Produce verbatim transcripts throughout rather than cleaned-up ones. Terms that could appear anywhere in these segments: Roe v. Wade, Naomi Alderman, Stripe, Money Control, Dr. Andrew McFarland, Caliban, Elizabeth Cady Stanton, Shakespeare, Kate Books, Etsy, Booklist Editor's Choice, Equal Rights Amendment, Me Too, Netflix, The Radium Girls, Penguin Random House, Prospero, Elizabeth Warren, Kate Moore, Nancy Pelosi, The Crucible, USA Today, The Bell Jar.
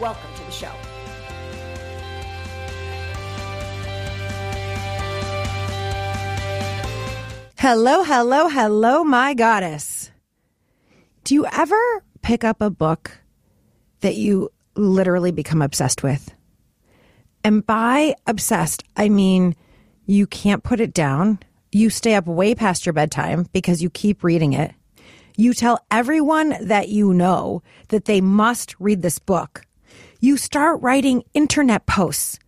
Welcome to the show. Hello, hello, hello, my goddess. Do you ever pick up a book that you literally become obsessed with? And by obsessed, I mean you can't put it down. You stay up way past your bedtime because you keep reading it. You tell everyone that you know that they must read this book. You start writing internet posts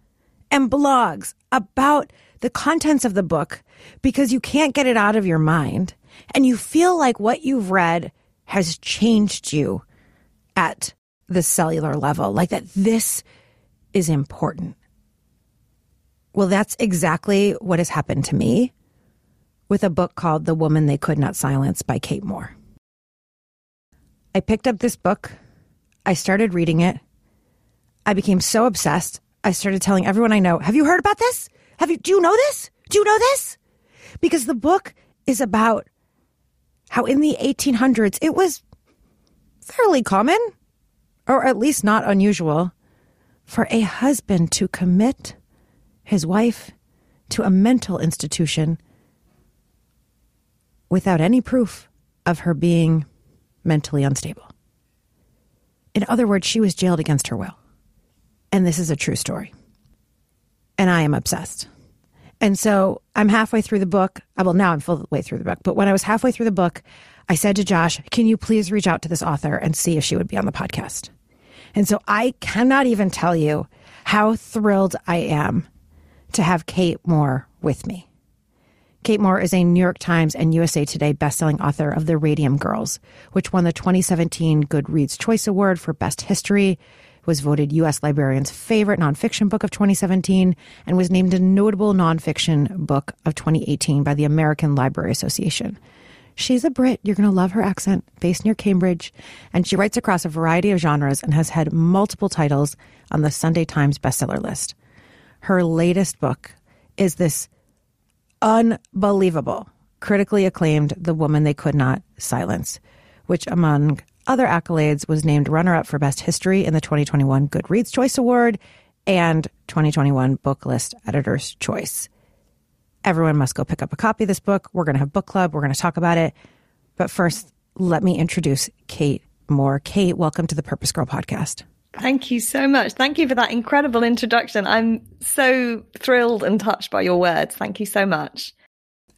and blogs about the contents of the book because you can't get it out of your mind. And you feel like what you've read has changed you at the cellular level, like that this is important. Well, that's exactly what has happened to me with a book called The Woman They Could Not Silence by Kate Moore. I picked up this book. I started reading it. I became so obsessed. I started telling everyone I know, have you heard about this? Have you? Do you know this? Do you know this? Because the book is about how in the eighteen hundreds, it was fairly common, or at least not unusual, for a husband to commit his wife to a mental institution without any proof of her being mentally unstable. In other words, she was jailed against her will. And this is a true story. And I am obsessed. And so I'm halfway through the book. Well, now I'm full way through the book. But when I was halfway through the book, I said to Josh, can you please reach out to this author and see if she would be on the podcast? And so I cannot even tell you how thrilled I am to have Kate Moore with me. Kate Moore is a New York Times and U S A Today bestselling author of The Radium Girls, which won the twenty seventeen Goodreads Choice Award for Best History, was voted U S Librarian's favorite nonfiction book of twenty seventeen, and was named a notable nonfiction book of twenty eighteen by the American Library Association. She's a Brit. You're going to love her accent, based near Cambridge. And she writes across a variety of genres and has had multiple titles on the Sunday Times bestseller list. Her latest book is this unbelievable, critically acclaimed The Woman They Could Not Silence, which, among other accolades, was named runner-up for Best History in the twenty twenty-one Goodreads Choice Award and twenty twenty-one Booklist Editor's Choice. Everyone must go pick up a copy of this book. We're going to have book club. We're going to talk about it. But first, let me introduce Kate Moore. Kate, welcome to the Purpose Girl Podcast. Thank you so much. Thank you for that incredible introduction. I'm so thrilled and touched by your words. Thank you so much.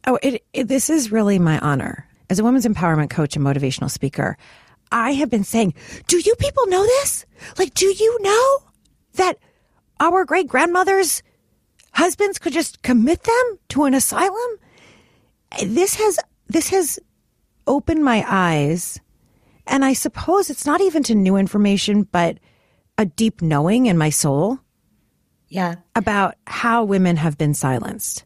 Oh, it, it, this is really my honor. As a women's empowerment coach and motivational speaker, I have been saying, do you people know this? Like, do you know that our great-grandmothers' husbands could just commit them to an asylum? This has this has opened my eyes, and I suppose it's not even to new information, but a deep knowing in my soul, yeah, about how women have been silenced.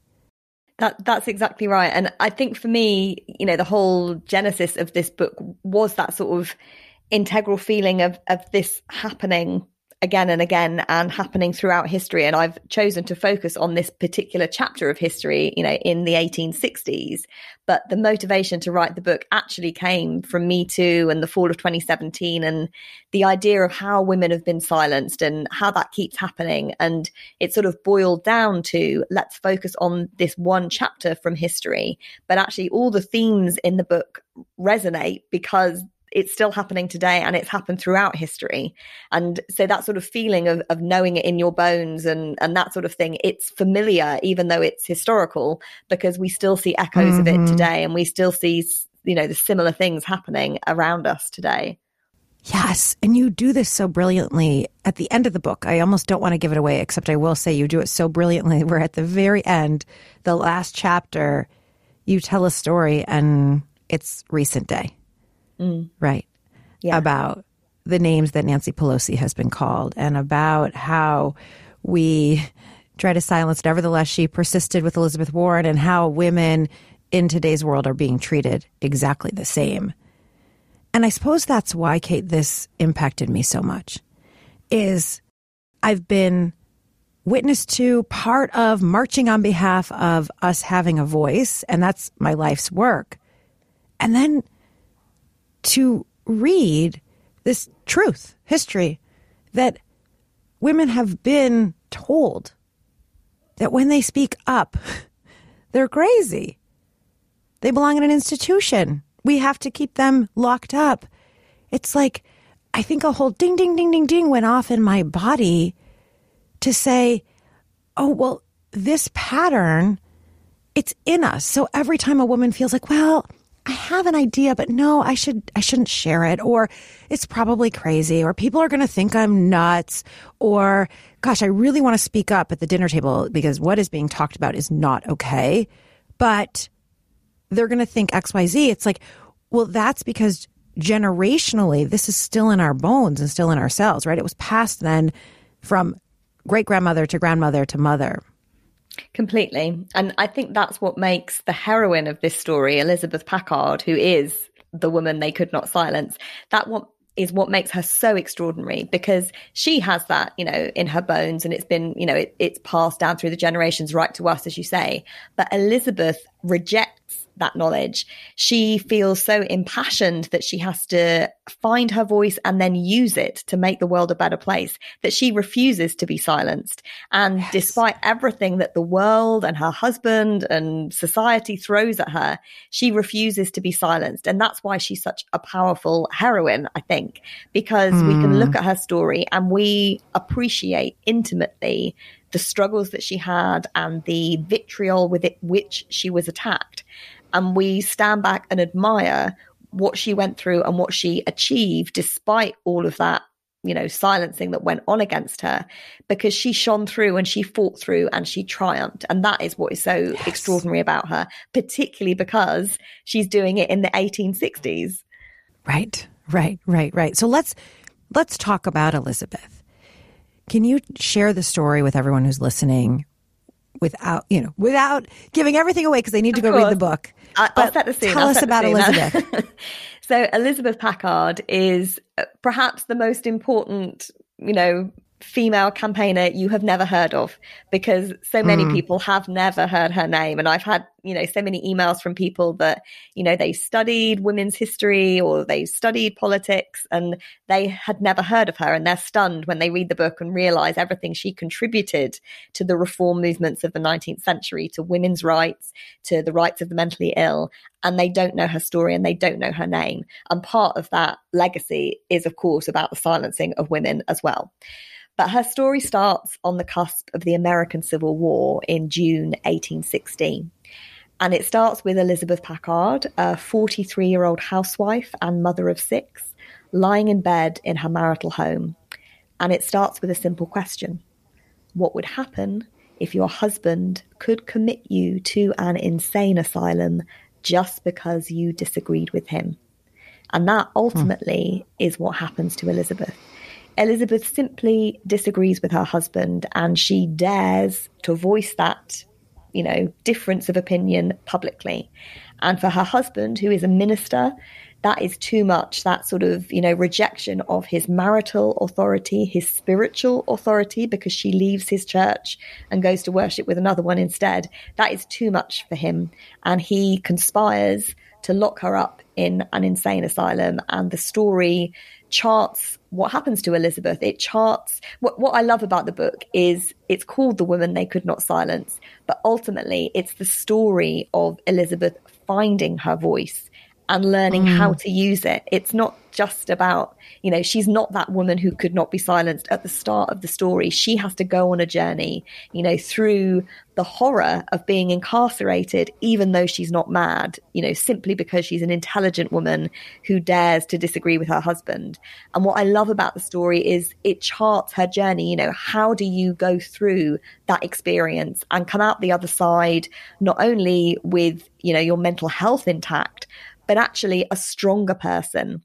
That that's exactly right. And I think for me, you know, the whole genesis of this book was that sort of integral feeling of of this happening again and again and happening throughout history. And I've chosen to focus on this particular chapter of history, you know, in the eighteen sixties. But the motivation to write the book actually came from Me Too and the fall of twenty seventeen and the idea of how women have been silenced and how that keeps happening. And it sort of boiled down to, let's focus on this one chapter from history. But actually all the themes in the book resonate because it's still happening today and it's happened throughout history. And so that sort of feeling of, of knowing it in your bones and, and that sort of thing, it's familiar, even though it's historical, because we still see echoes mm-hmm. of it today. And we still see, you know, the similar things happening around us today. Yes. And you do this so brilliantly at the end of the book. I almost don't want to give it away, except I will say you do it so brilliantly. We're at the very end, the last chapter, you tell a story and it's recent day. Mm. Right. Yeah. About the names that Nancy Pelosi has been called and about how we try to silence. Nevertheless, she persisted with Elizabeth Warren, and how women in today's world are being treated exactly the same. And I suppose that's why, Kate, this impacted me so much, is I've been witness to, part of, marching on behalf of us having a voice, and that's my life's work. And then to read this truth, history, that women have been told that when they speak up, they're crazy. They belong in an institution. We have to keep them locked up. It's like, I think a whole ding, ding, ding, ding, ding went off in my body to say, oh, well, this pattern, it's in us. So every time a woman feels like, well, I have an idea, but no, I should, I shouldn't share it, or it's probably crazy, or people are going to think I'm nuts, or gosh, I really want to speak up at the dinner table because what is being talked about is not okay, but they're going to think X, Y, Z. It's like, well, that's because generationally, this is still in our bones and still in ourselves, right? It was passed then from great-grandmother to grandmother to mother. Completely. And I think that's what makes the heroine of this story, Elizabeth Packard, who is the woman they could not silence, that one is what makes her so extraordinary, because she has that, you know, in her bones, and it's been, you know, it, it's passed down through the generations right to us, as you say. But Elizabeth rejects that knowledge. She feels so impassioned that she has to find her voice and then use it to make the world a better place, that she refuses to be silenced. And yes, despite everything that the world and her husband and society throws at her, she refuses to be silenced. And that's why she's such a powerful heroine, I think, because mm. we can look at her story and we appreciate intimately the struggles that she had and the vitriol with it, which she was attacked. And we stand back and admire what she went through and what she achieved despite all of that, you know, silencing that went on against her, because she shone through and she fought through and she triumphed. And that is what is so yes. extraordinary about her, particularly because she's doing it in the eighteen sixties. Right, right, right, right. So let's let's talk about Elizabeth. Can you share the story with everyone who's listening without, you know, without giving everything away, because they need to go read the book? I'll, I'll set the scene. Tell us about Elizabeth. So Elizabeth Packard is perhaps the most important, you know, female campaigner you have never heard of, because so many mm. people have never heard her name. And I've had, you know, so many emails from people that, you know, they studied women's history or they studied politics and they had never heard of her. And they're stunned when they read the book and realize everything she contributed to the reform movements of the nineteenth century, to women's rights, to the rights of the mentally ill. And they don't know her story and they don't know her name. And part of that legacy is, of course, about the silencing of women as well. But her story starts on the cusp of the American Civil War in June eighteen sixteen. And it starts with Elizabeth Packard, a forty-three-year-old housewife and mother of six, lying in bed in her marital home. And it starts with a simple question. What would happen if your husband could commit you to an insane asylum just because you disagreed with him? And that ultimately hmm. is what happens to Elizabeth. Elizabeth simply disagrees with her husband, and she dares to voice that, you know, difference of opinion publicly. And for her husband, who is a minister, that is too much, that sort of, you know, rejection of his marital authority, his spiritual authority, because she leaves his church and goes to worship with another one instead. That is too much for him. And he conspires to lock her up in an insane asylum. And the story charts what happens to Elizabeth. It charts what, what I love about the book is it's called The Woman They Could Not Silence, but ultimately it's the story of Elizabeth finding her voice and learning mm. how to use it. It's not just about, you know, she's not that woman who could not be silenced at the start of the story. She has to go on a journey, you know, through the horror of being incarcerated, even though she's not mad, you know, simply because she's an intelligent woman who dares to disagree with her husband. And what I love about the story is it charts her journey. You know, how do you go through that experience and come out the other side, not only with, you know, your mental health intact, but actually a stronger person.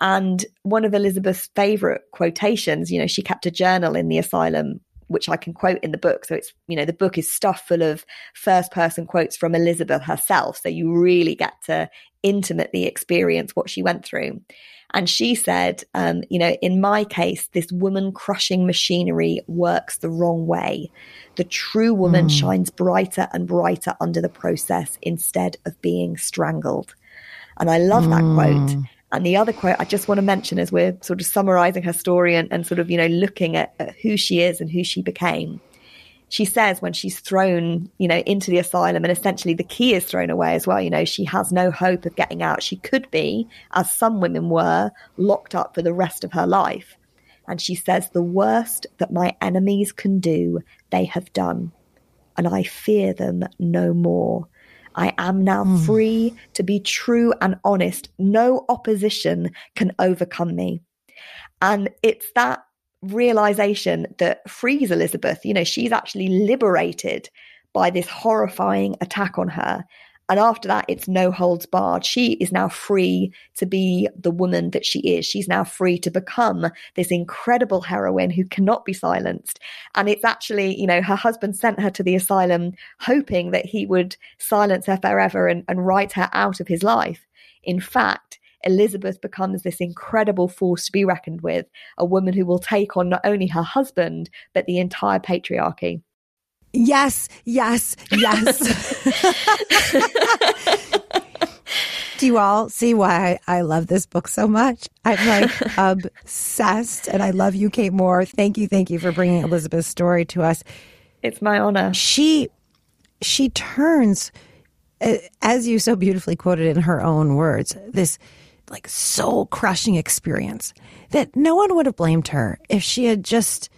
And one of Elizabeth's favorite quotations, you know, she kept a journal in the asylum, which I can quote in the book. So it's, you know, the book is stuffed full of first person quotes from Elizabeth herself. So you really get to intimately experience what she went through. And she said, um, you know, in my case, this woman crushing machinery works the wrong way. The true woman mm. shines brighter and brighter under the process instead of being strangled. And I love mm. that quote. And the other quote I just want to mention as we're sort of summarizing her story and, and sort of, you know, looking at, at who she is and who she became. She says when she's thrown, you know, into the asylum, and essentially the key is thrown away as well. You know, she has no hope of getting out. She could be, as some women were, locked up for the rest of her life. And she says, the worst that my enemies can do, they have done. And I fear them no more. I am now mm. free to be true and honest. No opposition can overcome me. And it's that realization that frees Elizabeth. You know, she's actually liberated by this horrifying attack on her. And after that, it's no holds barred. She is now free to be the woman that she is. She's now free to become this incredible heroine who cannot be silenced. And it's actually, you know, her husband sent her to the asylum hoping that he would silence her forever and, and write her out of his life. In fact, Elizabeth becomes this incredible force to be reckoned with, a woman who will take on not only her husband, but the entire patriarchy. Yes, yes, yes. Do you all see why I love this book so much? I'm like obsessed, and I love you, Kate Moore. Thank you, thank you for bringing Elizabeth's story to us. It's my honor. She, she turns, as you so beautifully quoted in her own words, this like soul-crushing experience that no one would have blamed her if she had just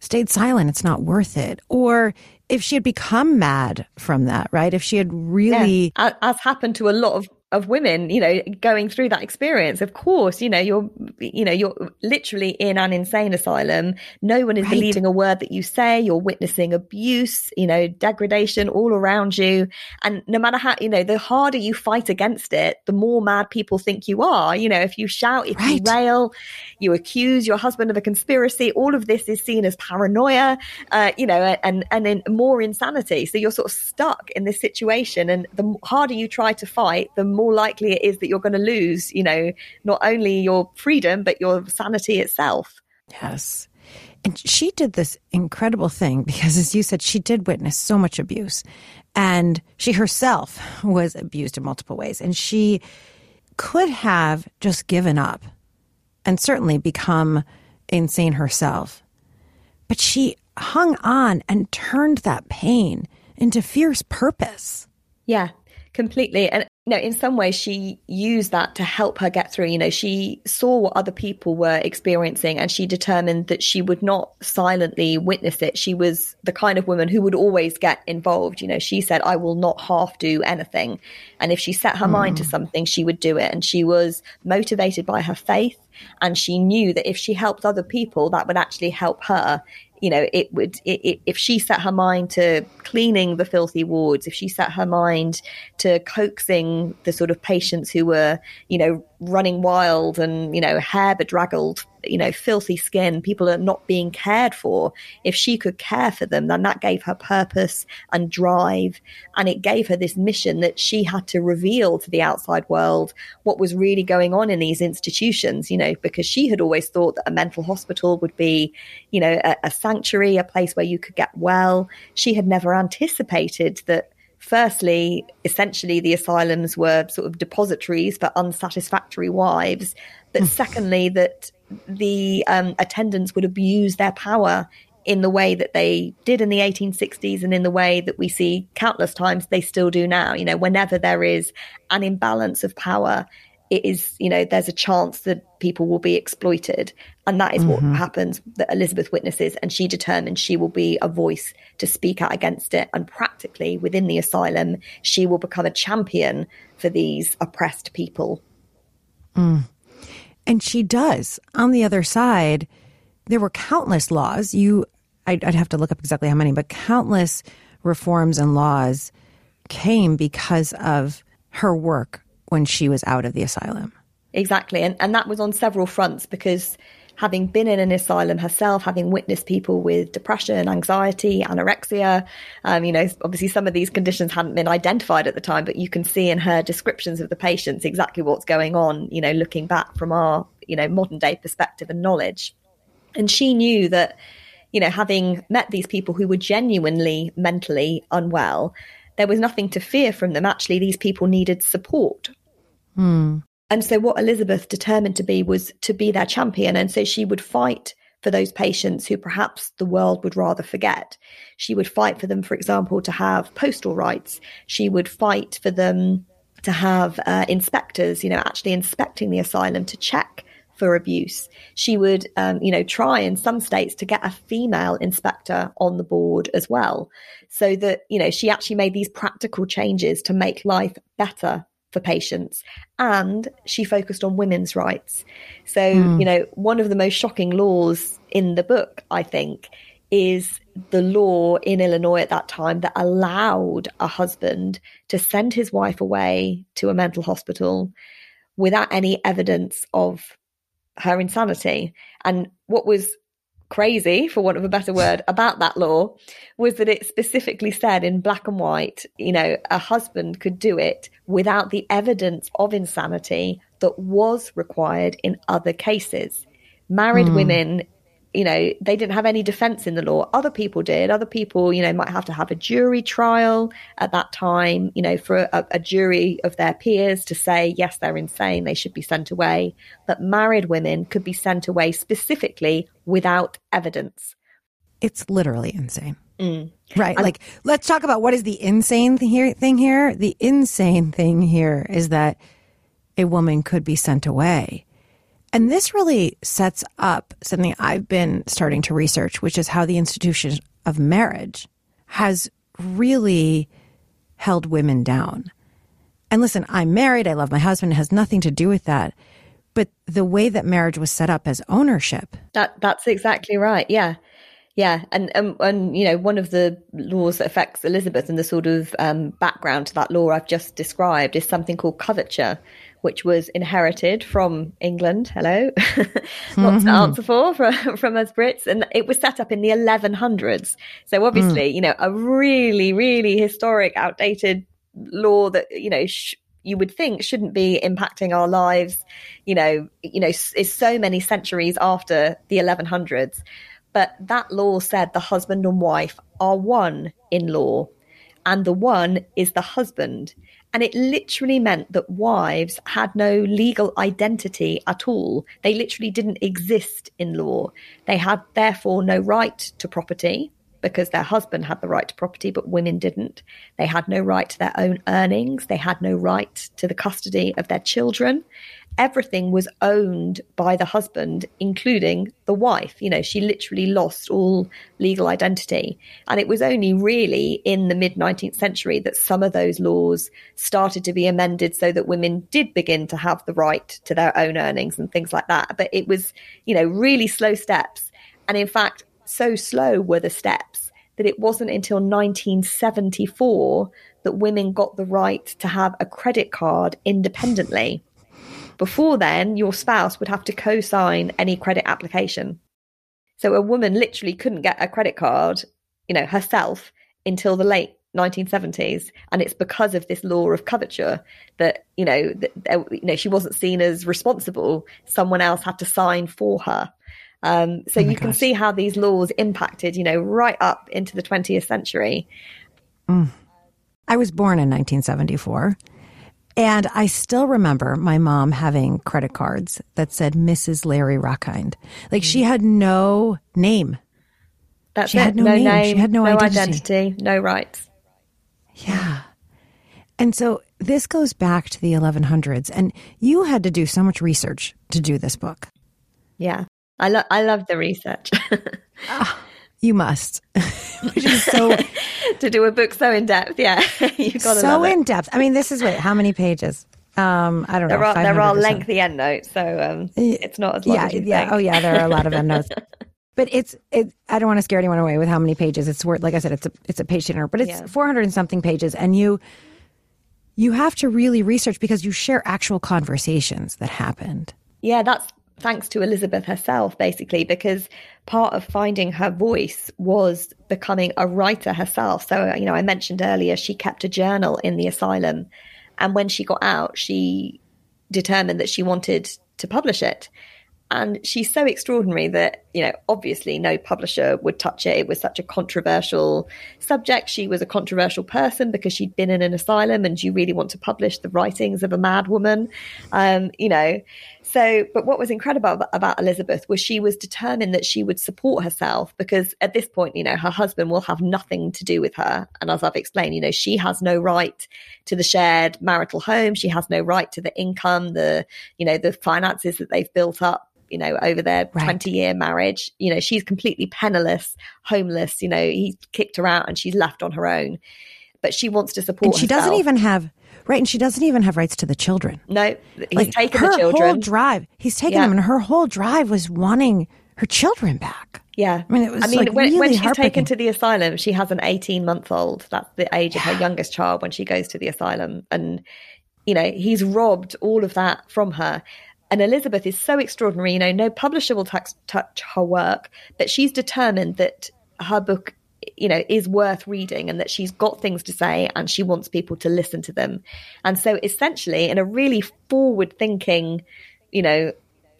stayed silent, it's not worth it. Or if she had become mad from that, right? If she had really... Yeah. As happened to a lot of, of women, you know, going through that experience. Of course, you know, you're, you know, you're literally in an insane asylum. No one is right. believing a word that you say. You're witnessing abuse, you know, degradation all around you. And no matter how, you know, the harder you fight against it, the more mad people think you are. You know, if you shout, if right. you rail, you accuse your husband of a conspiracy, all of this is seen as paranoia, uh, you know, and, and then more insanity. So you're sort of stuck in this situation. And the harder you try to fight, the more likely it is that you're going to lose, you know, not only your freedom, but your sanity itself. Yes. And she did this incredible thing because, as you said, she did witness so much abuse. And she herself was abused in multiple ways. And she could have just given up and certainly become insane herself. But she hung on and turned that pain into fierce purpose. Yeah, completely. And you know, in some ways, she used that to help her get through. You know, she saw what other people were experiencing, and she determined that she would not silently witness it. She was the kind of woman who would always get involved. You know, she said, I will not half do anything. And if she set her mm. mind to something, she would do it. And she was motivated by her faith. And she knew that if she helped other people, that would actually help her. You know, it would it, it, if she set her mind to cleaning the filthy wards, if she set her mind to coaxing the sort of patients who were, you know, running wild and, you know, hair bedraggled, you know, filthy skin, people are not being cared for. If she could care for them, then that gave her purpose and drive. And it gave her this mission that she had to reveal to the outside world what was really going on in these institutions, you know, because she had always thought that a mental hospital would be, you know, a, a sanctuary, a place where you could get well. She had never anticipated that. Firstly, essentially, the asylums were sort of depositories for unsatisfactory wives. But secondly, that the um, attendants would abuse their power in the way that they did in the eighteen sixties and in the way that we see countless times they still do now. You know, whenever there is an imbalance of power, it is, you know, there's a chance that people will be exploited. And that is mm-hmm. what happens, that Elizabeth witnesses. And she determines she will be a voice to speak out against it. And practically within the asylum, she will become a champion for these oppressed people. Mm. And she does. On the other side, there were countless laws. You, I'd, I'd have to look up exactly how many, but countless reforms and laws came because of her work when she was out of the asylum. Exactly. And, and that was on several fronts, because having been in an asylum herself, having witnessed people with depression, anxiety, anorexia, um, you know, obviously some of these conditions hadn't been identified at the time, but you can see in her descriptions of the patients exactly what's going on, you know, looking back from our, you know, modern day perspective and knowledge. And she knew that, you know, having met these people who were genuinely mentally unwell, there was nothing to fear from them. Actually, these people needed support. Mm. And so what Elizabeth determined to be was to be their champion. And so she would fight for those patients who perhaps the world would rather forget. She would fight for them, for example, to have postal rights. She would fight for them to have uh, inspectors, you know, actually inspecting the asylum to check for abuse. She would, um, you know, try in some states to get a female inspector on the board as well. So that, you know, she actually made these practical changes to make life better for patients, and she focused on women's rights. So, mm. you know, one of the most shocking laws in the book, I think, is the law in Illinois at that time that allowed a husband to send his wife away to a mental hospital without any evidence of her insanity. And what was crazy, for want of a better word, about that law was that it specifically said in black and white, you know, a husband could do it without the evidence of insanity that was required in other cases. Married mm. women, you know, they didn't have any defense in the law. Other people did. Other people, you know, might have to have a jury trial at that time, you know, for a, a jury of their peers to say, yes, they're insane, they should be sent away. But married women could be sent away specifically without evidence. It's literally insane. Mm. Right. And like, let's talk about what is the insane thing here, thing here. The insane thing here is that a woman could be sent away. And this really sets up something I've been starting to research, which is how the institution of marriage has really held women down. And listen, I'm married, I love my husband, it has nothing to do with that. But the way that marriage was set up as ownership. That that's exactly right. Yeah. Yeah. And, and, and you know, one of the laws that affects Elizabeth and the sort of um, background to that law I've just described is something called coverture, which was inherited from England. Hello. Lots mm-hmm. to answer for from, from us Brits. And it was set up in the eleven hundreds. So obviously, mm. you know, a really, really historic, outdated law that, you know, sh- you would think shouldn't be impacting our lives, you know, you know, s- is so many centuries after the eleven hundreds. But that law said the husband and wife are one in law, and the one is the husband. And it literally meant that wives had no legal identity at all. They literally didn't exist in law. They had, therefore, no right to property, because their husband had the right to property, but women didn't. They had no right to their own earnings. They had no right to the custody of their children. Everything was owned by the husband, including the wife. You know, she literally lost all legal identity. And it was only really in the mid-nineteenth century that some of those laws started to be amended so that women did begin to have the right to their own earnings and things like that. But it was, you know, really slow steps. And in fact, so slow were the steps that it wasn't until nineteen seventy-four that women got the right to have a credit card independently. Before then, your spouse would have to co-sign any credit application. So a woman literally couldn't get a credit card, you know, herself until the late nineteen seventies. And it's because of this law of coverture that, you know, that, you know, she wasn't seen as responsible. Someone else had to sign for her. Um, so oh you gosh. can see how these laws impacted, you know, right up into the twentieth century. Mm. I was born in nineteen seventy-four. And I still remember my mom having credit cards that said Missus Larry Rockkind. Like, she had no name. That's she it. had no, no name. name. She had no, no identity. identity. No rights. Yeah. And so this goes back to the eleven hundreds. And you had to do so much research to do this book. Yeah. I, lo- I love the research. oh, you must. Which is so... to do a book so in depth, yeah. you got to So in depth. I mean, this is, wait, how many pages? Um, I don't there know. Are, there are lengthy endnotes, so um, it's not as long yeah, as you yeah. think. Oh, yeah, there are a lot of endnotes. but it's, it, I don't want to scare anyone away with how many pages. It's worth, like I said, it's a, it's a page turner, but it's yeah. four hundred and something pages. And you, you have to really research because you share actual conversations that happened. Yeah, that's thanks to Elizabeth herself, basically, because part of finding her voice was becoming a writer herself. So, you know, I mentioned earlier, she kept a journal in the asylum. And when she got out, she determined that she wanted to publish it. And she's so extraordinary that, you know, obviously no publisher would touch it. It was such a controversial subject. She was a controversial person because she'd been in an asylum, and do you really want to publish the writings of a mad woman? Um, you know, so but what was incredible about Elizabeth was she was determined that she would support herself, because at this point, you know, her husband will have nothing to do with her. And as I've explained, you know, she has no right to the shared marital home. She has no right to the income, the, you know, the finances that they've built up, you know, over their right. twenty-year marriage. You know, she's completely penniless, homeless. You know, he kicked her out and she's left on her own. But she wants to support herself. And she herself. doesn't even have, right, and she doesn't even have rights to the children. No, he's like, taken the children. Her whole drive, he's taken yeah. them, and her whole drive was wanting her children back. Yeah. I mean, it was I mean, like when, really when she's taken to the asylum, she has an eighteen-month-old. That's the age yeah. of her youngest child when she goes to the asylum. And, you know, he's robbed all of that from her. And Elizabeth is so extraordinary, you know, no publisher will t- touch her work, but she's determined that her book, you know, is worth reading and that she's got things to say and she wants people to listen to them. And so essentially in a really forward thinking, you know,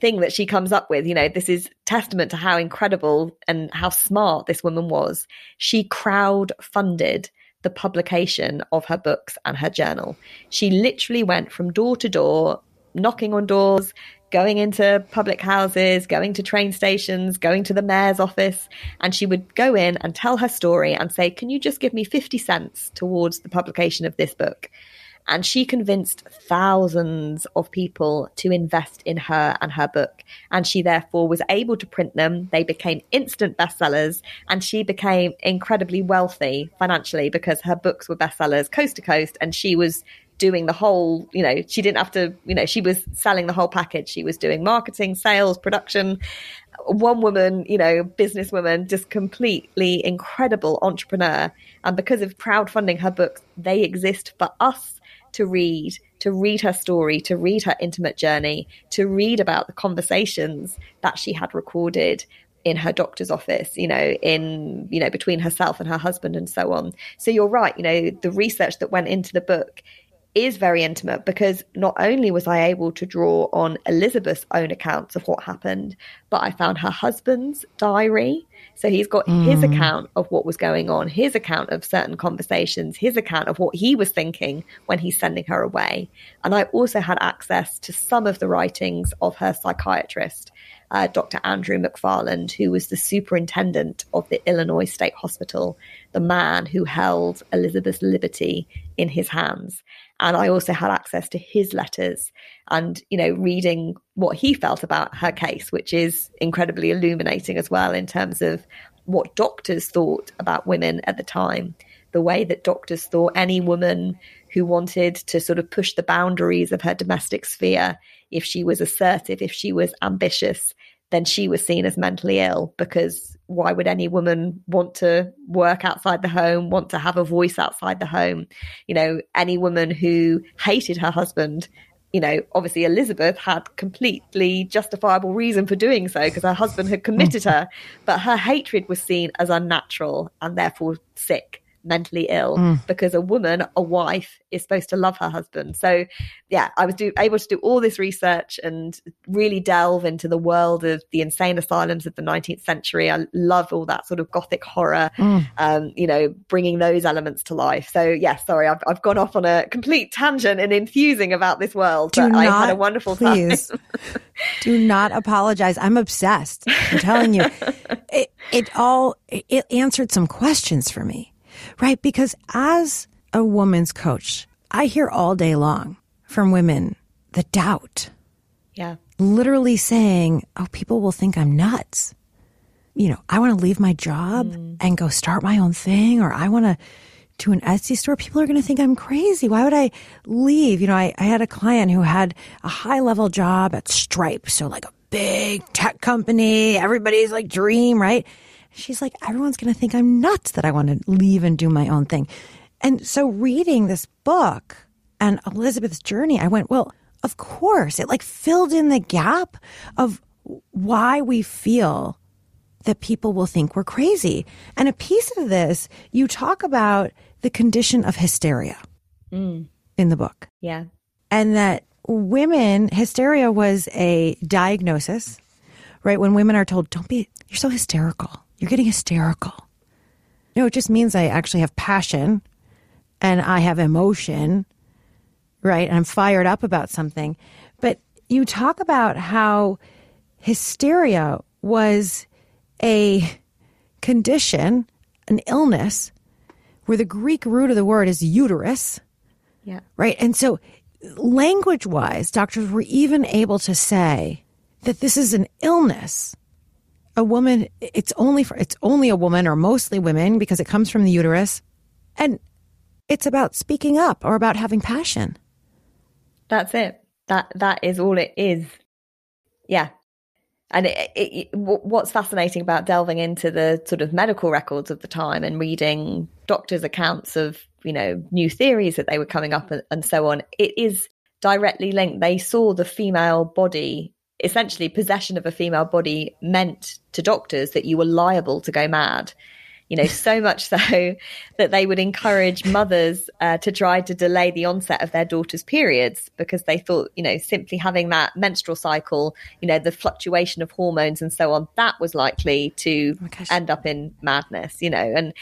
thing that she comes up with, you know, this is testament to how incredible and how smart this woman was. She crowdfunded the publication of her books and her journal. She literally went from door to door, knocking on doors, going into public houses, going to train stations, going to the mayor's office. And she would go in and tell her story and say, can you just give me fifty cents towards the publication of this book? And she convinced thousands of people to invest in her and her book. And she therefore was able to print them. They became instant bestsellers. And she became incredibly wealthy financially because her books were bestsellers coast to coast. And she was doing the whole, you know, she didn't have to, you know, she was selling the whole package. She was doing marketing, sales, production. One woman, you know, businesswoman, just completely incredible entrepreneur. And because of crowdfunding her books, they exist for us to read, to read her story, to read her intimate journey, to read about the conversations that she had recorded in her doctor's office, you know, in, you know, between herself and her husband and so on. So you're right, you know, the research that went into the book is very intimate, because not only was I able to draw on Elizabeth's own accounts of what happened, but I found her husband's diary. So he's got mm. his account of what was going on, his account of certain conversations, his account of what he was thinking when he's sending her away. And I also had access to some of the writings of her psychiatrist, uh, Doctor Andrew McFarland, who was the superintendent of the Illinois State Hospital, the man who held Elizabeth's liberty in his hands. And I also had access to his letters and, you know, reading what he felt about her case, which is incredibly illuminating as well in terms of what doctors thought about women at the time, the way that doctors thought any woman who wanted to sort of push the boundaries of her domestic sphere, if she was assertive, if she was ambitious, then she was seen as mentally ill, because why would any woman want to work outside the home, want to have a voice outside the home? You know, any woman who hated her husband, you know, obviously Elizabeth had completely justifiable reason for doing so because her husband had committed her, but her hatred was seen as unnatural and therefore sick, mentally ill, mm. because a woman, a wife, is supposed to love her husband. So yeah, I was do, able to do all this research and really delve into the world of the insane asylums of the nineteenth century. I love all that sort of gothic horror, mm. um, you know, bringing those elements to life. So yeah, sorry, I've, I've gone off on a complete tangent and infusing about this world, do but not, I had a wonderful please, time. Do not apologize. I'm obsessed. I'm telling you. It, it all, it answered some questions for me. Right, because as a woman's coach, I hear all day long from women the doubt. Yeah. Literally saying, oh, people will think I'm nuts. You know, I want to leave my job mm. and go start my own thing, or I want to do an Etsy store. People are going to think I'm crazy. Why would I leave? You know, I, I had a client who had a high-level job at Stripe, so like a big tech company, everybody's like dream, right? She's like, everyone's going to think I'm nuts that I want to leave and do my own thing. And so reading this book, and Elizabeth's journey, I went, well, of course. It like filled in the gap of why we feel that people will think we're crazy. And a piece of this, you talk about the condition of hysteria mm. in the book. Yeah. And that women, hysteria was a diagnosis, right? When women are told, don't be, you're so hysterical. You're getting hysterical. No, it just means I actually have passion and I have emotion, right? And I'm fired up about something. But you talk about how hysteria was a condition, an illness, where the Greek root of the word is uterus, yeah, right? And so language-wise, doctors were even able to say that this is an illness. A woman, it's only for, it's only a woman or mostly women because it comes from the uterus. And it's about speaking up or about having passion. That's it. That That is all it is. Yeah. And it, it, it, what's fascinating about delving into the sort of medical records of the time and reading doctors' accounts of, you know, new theories that they were coming up and, and so on, it is directly linked. They saw the female body, essentially possession of a female body meant to doctors that you were liable to go mad. You know, so much so that they would encourage mothers uh, to try to delay the onset of their daughters' periods because they thought, you know, simply having that menstrual cycle, you know, the fluctuation of hormones and so on, that was likely to oh end up in madness, you know. And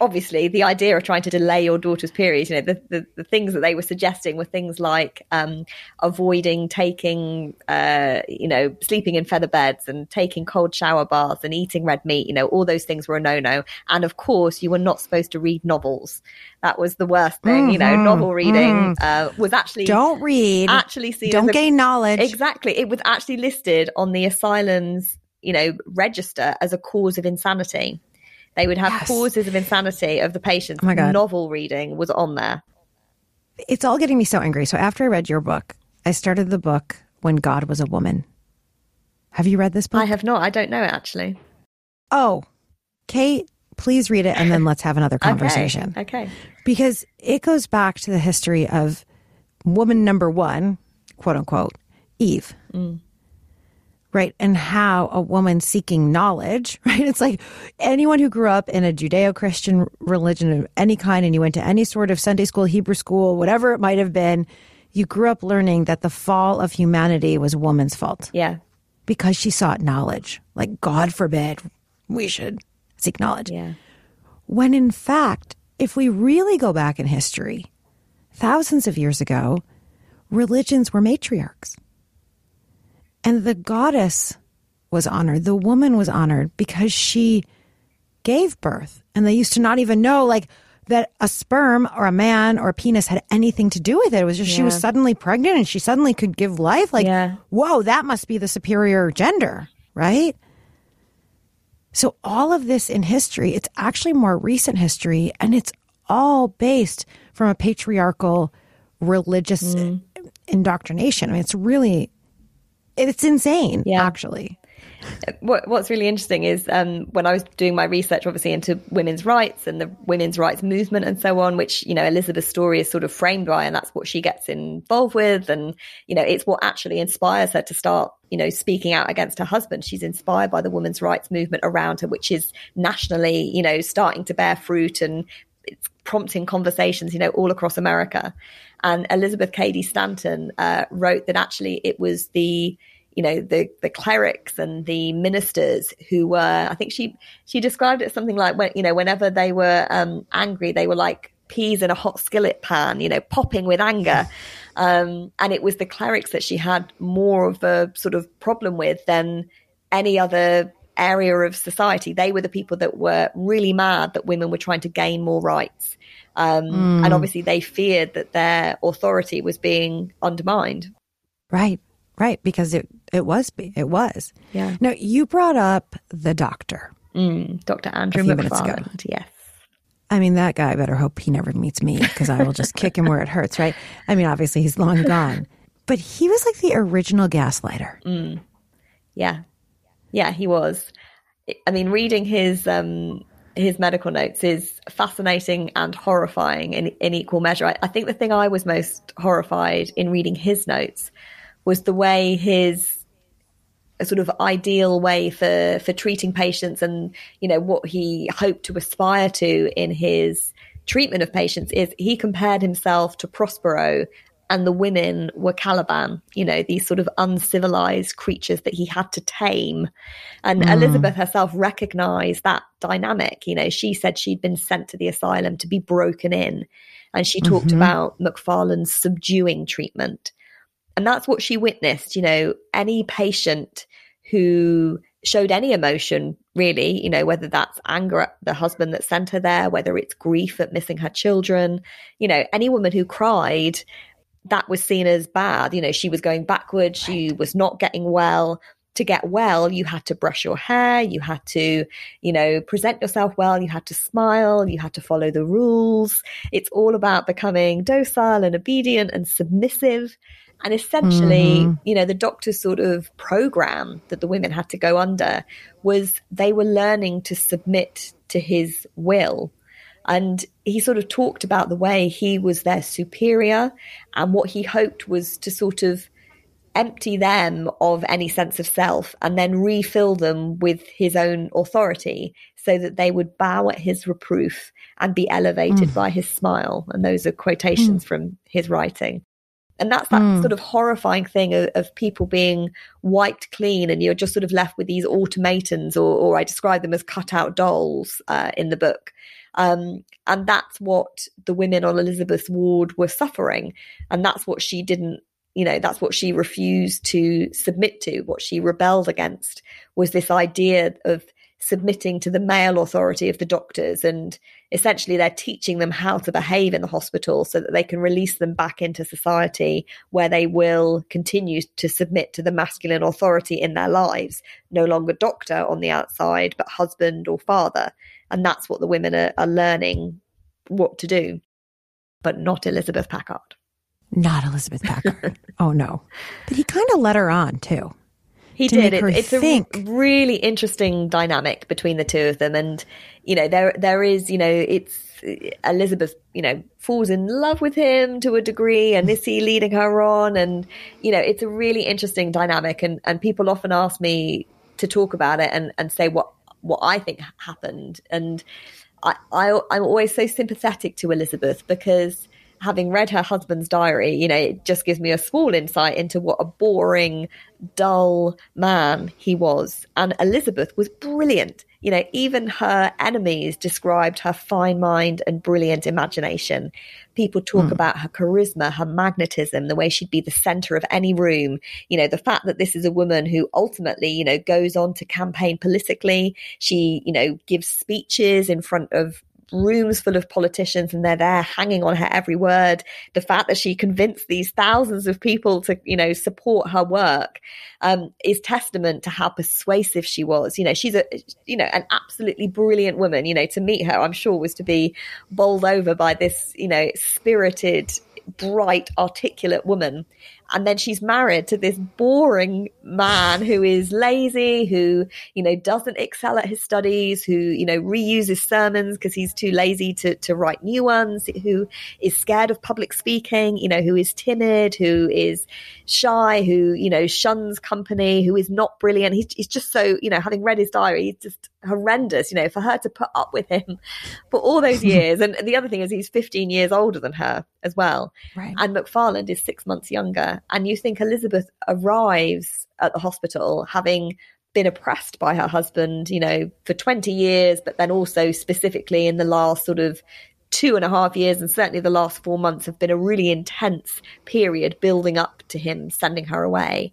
obviously the idea of trying to delay your daughter's periods, you know, the, the, the things that they were suggesting were things like um, avoiding taking, uh, you know, sleeping in feather beds and taking cold shower baths and eating red meat, you know, all those things were a no-no. And of course, you were not supposed to read novels. That was the worst thing, mm-hmm. you know, novel reading mm. uh, was actually... Don't read. Actually seen Don't as a, gain knowledge. Exactly. It was actually listed on the asylum's, you know, register as a cause of insanity. They would have yes. causes of insanity of the patients. Oh my God. Novel reading was on there. It's all getting me so angry. So after I read your book, I started the book When God Was a Woman. Have you read this book? I have not. I don't know it, actually. Oh, Kate, please read it and then let's have another conversation. okay. okay. Because it goes back to the history of woman number one, quote unquote, Eve. Mm. Right. And how a woman seeking knowledge, right? It's like anyone who grew up in a Judeo-Christian religion of any kind and you went to any sort of Sunday school, Hebrew school, whatever it might have been, you grew up learning that the fall of humanity was woman's fault. Yeah. Because she sought knowledge. Like, God forbid we should seek knowledge. Yeah. When in fact, if we really go back in history, thousands of years ago, religions were matriarchs. And the goddess was honored. The woman was honored because she gave birth. And they used to not even know like that a sperm or a man or a penis had anything to do with it. It was just yeah. she was suddenly pregnant and she suddenly could give life. Like, yeah. whoa, that must be the superior gender, right? So all of this in history, it's actually more recent history. And it's all based from a patriarchal religious mm. indoctrination. I mean, it's really... It's insane, yeah. actually. What, what's really interesting is um, when I was doing my research, obviously, into women's rights and the women's rights movement and so on, which, you know, Elizabeth's story is sort of framed by, and that's what she gets involved with. And, you know, it's what actually inspires her to start, you know, speaking out against her husband. She's inspired by the women's rights movement around her, which is nationally, you know, starting to bear fruit and it's prompting conversations, you know, all across America. And Elizabeth Cady Stanton uh, wrote that actually it was the, you know, the the clerics and the ministers who were, I think she she described it something like, when, you know, whenever they were um, angry, they were like peas in a hot skillet pan, you know, popping with anger. Um, and it was the clerics that she had more of a sort of problem with than any other area of society. They were the people that were really mad that women were trying to gain more rights. Um, mm. And obviously they feared that their authority was being undermined. Right, right. Because it, it was. It was. Yeah. Now, you brought up the doctor. Mm, Doctor Andrew McFarland, yes. I mean, that guy, I better hope he never meets me because I will just kick him where it hurts, right? I mean, obviously he's long gone. But he was like the original gaslighter. Mm. Yeah. Yeah, he was. I mean, reading his um, his medical notes is fascinating and horrifying in, in equal measure. I, I think the thing I was most horrified in reading his notes was the way his a sort of ideal way for, for treating patients and, you know, what he hoped to aspire to in his treatment of patients is he compared himself to Prospero and the women were Caliban, you know, these sort of uncivilized creatures that he had to tame. And mm. Elizabeth herself recognized that dynamic. You know, she said she'd been sent to the asylum to be broken in. And she talked mm-hmm. about McFarland's subduing treatment. And that's what she witnessed, you know, any patient who showed any emotion, really, you know, whether that's anger at the husband that sent her there, whether it's grief at missing her children, you know, any woman who cried, that was seen as bad. You know, she was going backwards, she was not getting well. To get well, you had to brush your hair, you had to, you know, present yourself well, you had to smile, you had to follow the rules. It's all about becoming docile and obedient and submissive. And essentially, mm-hmm. you know, the doctor's sort of program that the women had to go under was they were learning to submit to his will. And he sort of talked about the way he was their superior and what he hoped was to sort of empty them of any sense of self and then refill them with his own authority so that they would bow at his reproof and be elevated mm. by his smile. And those are quotations mm. from his writing. And that's that mm. sort of horrifying thing of, of people being wiped clean and you're just sort of left with these automatons, or, or I describe them as cut-out dolls uh, in the book. Um, and that's what the women on Elizabeth's ward were suffering. And that's what she didn't, you know, that's what she refused to submit to. What she rebelled against was this idea of submitting to the male authority of the doctors, and essentially they're teaching them how to behave in the hospital so that they can release them back into society where they will continue to submit to the masculine authority in their lives, no longer doctor on the outside but husband or father. And that's what the women are, are learning what to do, but not Elizabeth Packard. Not Elizabeth Packard. Oh no. But he kind of let her on too. He did. It, it's think. a really interesting dynamic between the two of them. And, you know, there there is, you know, it's Elizabeth, you know, falls in love with him to a degree. And is he leading her on? And, you know, it's a really interesting dynamic. And, and people often ask me to talk about it and, and say what, what I think happened. And I, I, I'm always so sympathetic to Elizabeth because having read her husband's diary, you know, it just gives me a small insight into what a boring, dull man he was. And Elizabeth was brilliant. You know, even her enemies described her fine mind and brilliant imagination. People talk mm. about her charisma, her magnetism, the way she'd be the center of any room. You know, the fact that this is a woman who ultimately, you know, goes on to campaign politically. She, you know, gives speeches in front of rooms full of politicians and they're there hanging on her every word. The fact that she convinced these thousands of people to, you know, support her work um, is testament to how persuasive she was. You know, she's a, you know, an absolutely brilliant woman. You know, to meet her, I'm sure was to be bowled over by this, you know, spirited, bright, articulate woman. And then she's married to this boring man who is lazy, who, you know, doesn't excel at his studies, who, you know, reuses sermons because he's too lazy to, to write new ones, who is scared of public speaking, you know, who is timid, who is shy, who, you know, shuns company, who is not brilliant. He's, he's just so, you know, having read his diary, he's just horrendous, you know, for her to put up with him for all those years. And the other thing is he's fifteen years older than her as well. Right. And McFarland is six months younger. And you think Elizabeth arrives at the hospital having been oppressed by her husband, you know, for twenty years, but then also specifically in the last sort of two and a half years and certainly the last four months have been a really intense period building up to him sending her away.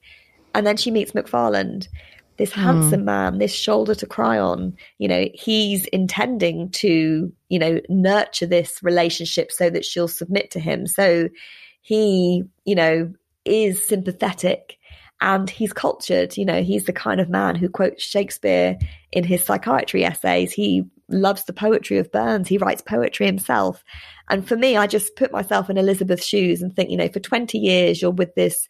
And then she meets McFarland, this handsome mm. man, this shoulder to cry on. You know, he's intending to, you know, nurture this relationship so that she'll submit to him. So he, you know, is sympathetic and he's cultured. You know, he's the kind of man who quotes Shakespeare in his psychiatry essays. He loves the poetry of Burns. He writes poetry himself. And for me, I just put myself in Elizabeth's shoes and think, you know, for twenty years, you're with this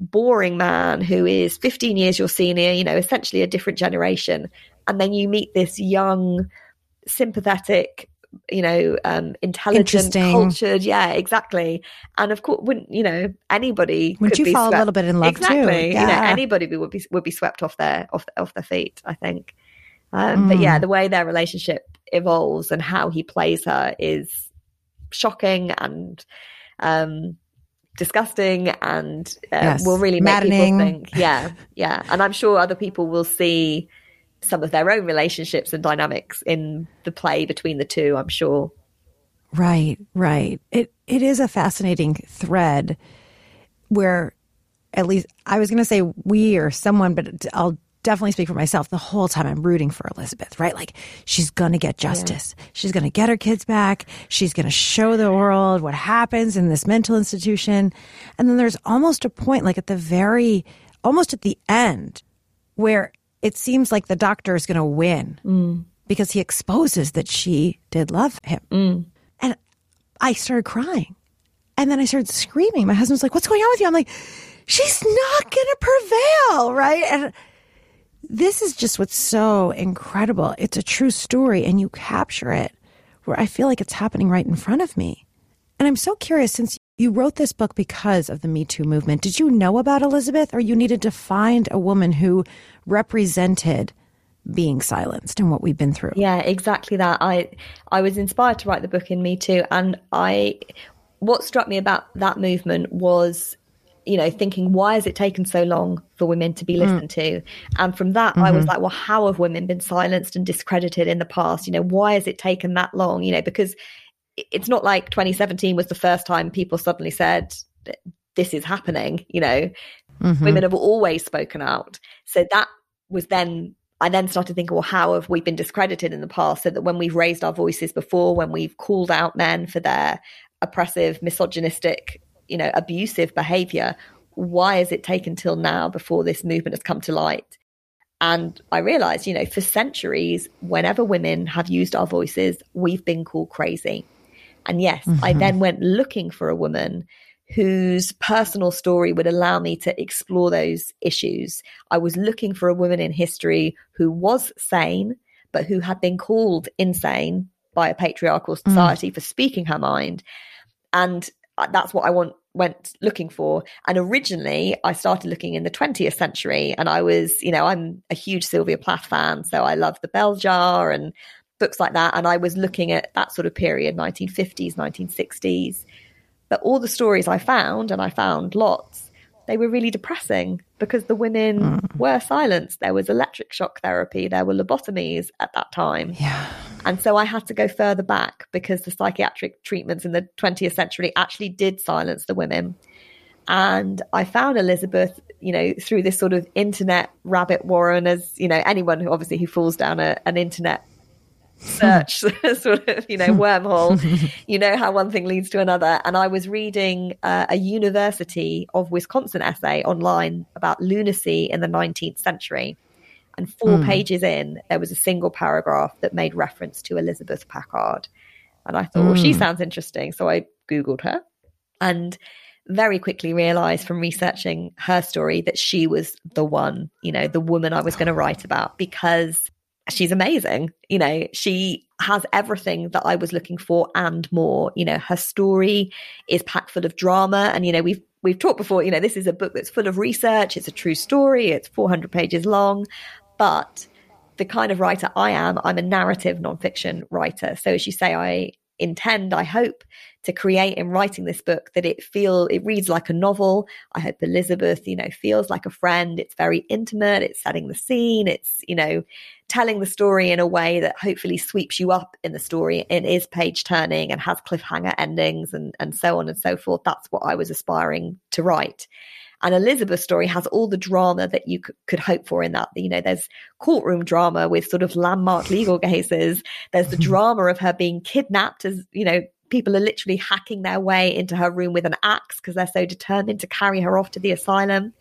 boring man who is fifteen years your senior, you know, essentially a different generation. And then you meet this young sympathetic, you know, um, intelligent, cultured. Yeah, exactly. And of course, wouldn't you know anybody? Would you be fall swept, a little bit in love exactly, too? Yeah. You know, anybody would be would be swept off their off off their feet, I think. Um, mm. But yeah, the way their relationship evolves and how he plays her is shocking and um, disgusting, and uh, yes. will really make maddening. People think. Yeah, yeah. And I'm sure other people will see some of their own relationships and dynamics in the play between the two, I'm sure. Right, right. It it is a fascinating thread where, at least, I was going to say we or someone, but I'll definitely speak for myself. The whole time I'm rooting for Elizabeth, right? Like, she's going to get justice. Yeah. She's going to get her kids back. She's going to show the world what happens in this mental institution. And then there's almost a point, like at the very, almost at the end, where it seems like the doctor is going to win mm. because he exposes that she did love him. Mm. And I started crying. And then I started screaming. My husband's like, what's going on with you? I'm like, she's not going to prevail, right? And this is just what's so incredible. It's a true story, and you capture it where I feel like it's happening right in front of me. And I'm so curious, since you wrote this book because of the Me Too movement, did you know about Elizabeth, or you needed to find a woman who represented being silenced and what we've been through? Yeah, exactly that. I I was inspired to write the book in Me Too, and I what struck me about that movement was, you know, thinking, why has it taken so long for women to be listened mm. to? And from that, mm-hmm. I was like, well, how have women been silenced and discredited in the past? You know, why has it taken that long? You know, because it's not like twenty seventeen was the first time people suddenly said, this is happening. You know, mm-hmm. women have always spoken out. So that was then, I then started thinking, well, how have we been discredited in the past? So that when we've raised our voices before, when we've called out men for their oppressive, misogynistic, you know, abusive behavior, why has it taken till now before this movement has come to light? And I realized, you know, for centuries, whenever women have used our voices, we've been called crazy. And yes, mm-hmm. I then went looking for a woman whose personal story would allow me to explore those issues. I was looking for a woman in history who was sane, but who had been called insane by a patriarchal society mm. for speaking her mind. And that's what I want, went looking for. And originally I started looking in the twentieth century, and I was, you know, I'm a huge Sylvia Plath fan. So I love The Bell Jar and books like that. And I was looking at that sort of period, nineteen fifties, nineteen sixties. But all the stories I found, and I found lots, they were really depressing because the women mm. were silenced. There was electric shock therapy. There were lobotomies at that time. Yeah. And so I had to go further back because the psychiatric treatments in the twentieth century actually did silence the women. And I found Elizabeth, you know, through this sort of internet rabbit warren, as, you know, anyone who obviously who falls down a, an internet search sort of, you know, wormhole, you know how one thing leads to another. And I was reading uh, a University of Wisconsin essay online about lunacy in the nineteenth century. And four mm. pages in, there was a single paragraph that made reference to Elizabeth Packard. And I thought, mm. well, she sounds interesting. So I Googled her and very quickly realized from researching her story that she was the one, you know, the woman I was going to write about, because she's amazing. You know, she has everything that I was looking for and more. You know, her story is packed full of drama. And, you know, we've we've talked before, you know, this is a book that's full of research. It's a true story. It's four hundred pages long. But the kind of writer I am, I'm a narrative nonfiction writer. So as you say, I intend, I hope to create in writing this book that it feel, it reads like a novel. I hope Elizabeth, you know, feels like a friend. It's very intimate. It's setting the scene. It's, you know, telling the story in a way that hopefully sweeps you up in the story and is page turning and has cliffhanger endings and, and so on and so forth. That's what I was aspiring to write. And Elizabeth's story has all the drama that you c- could hope for in that. You know, there's courtroom drama with sort of landmark legal cases. There's the drama of her being kidnapped, as, you know, people are literally hacking their way into her room with an axe because they're so determined to carry her off to the asylum.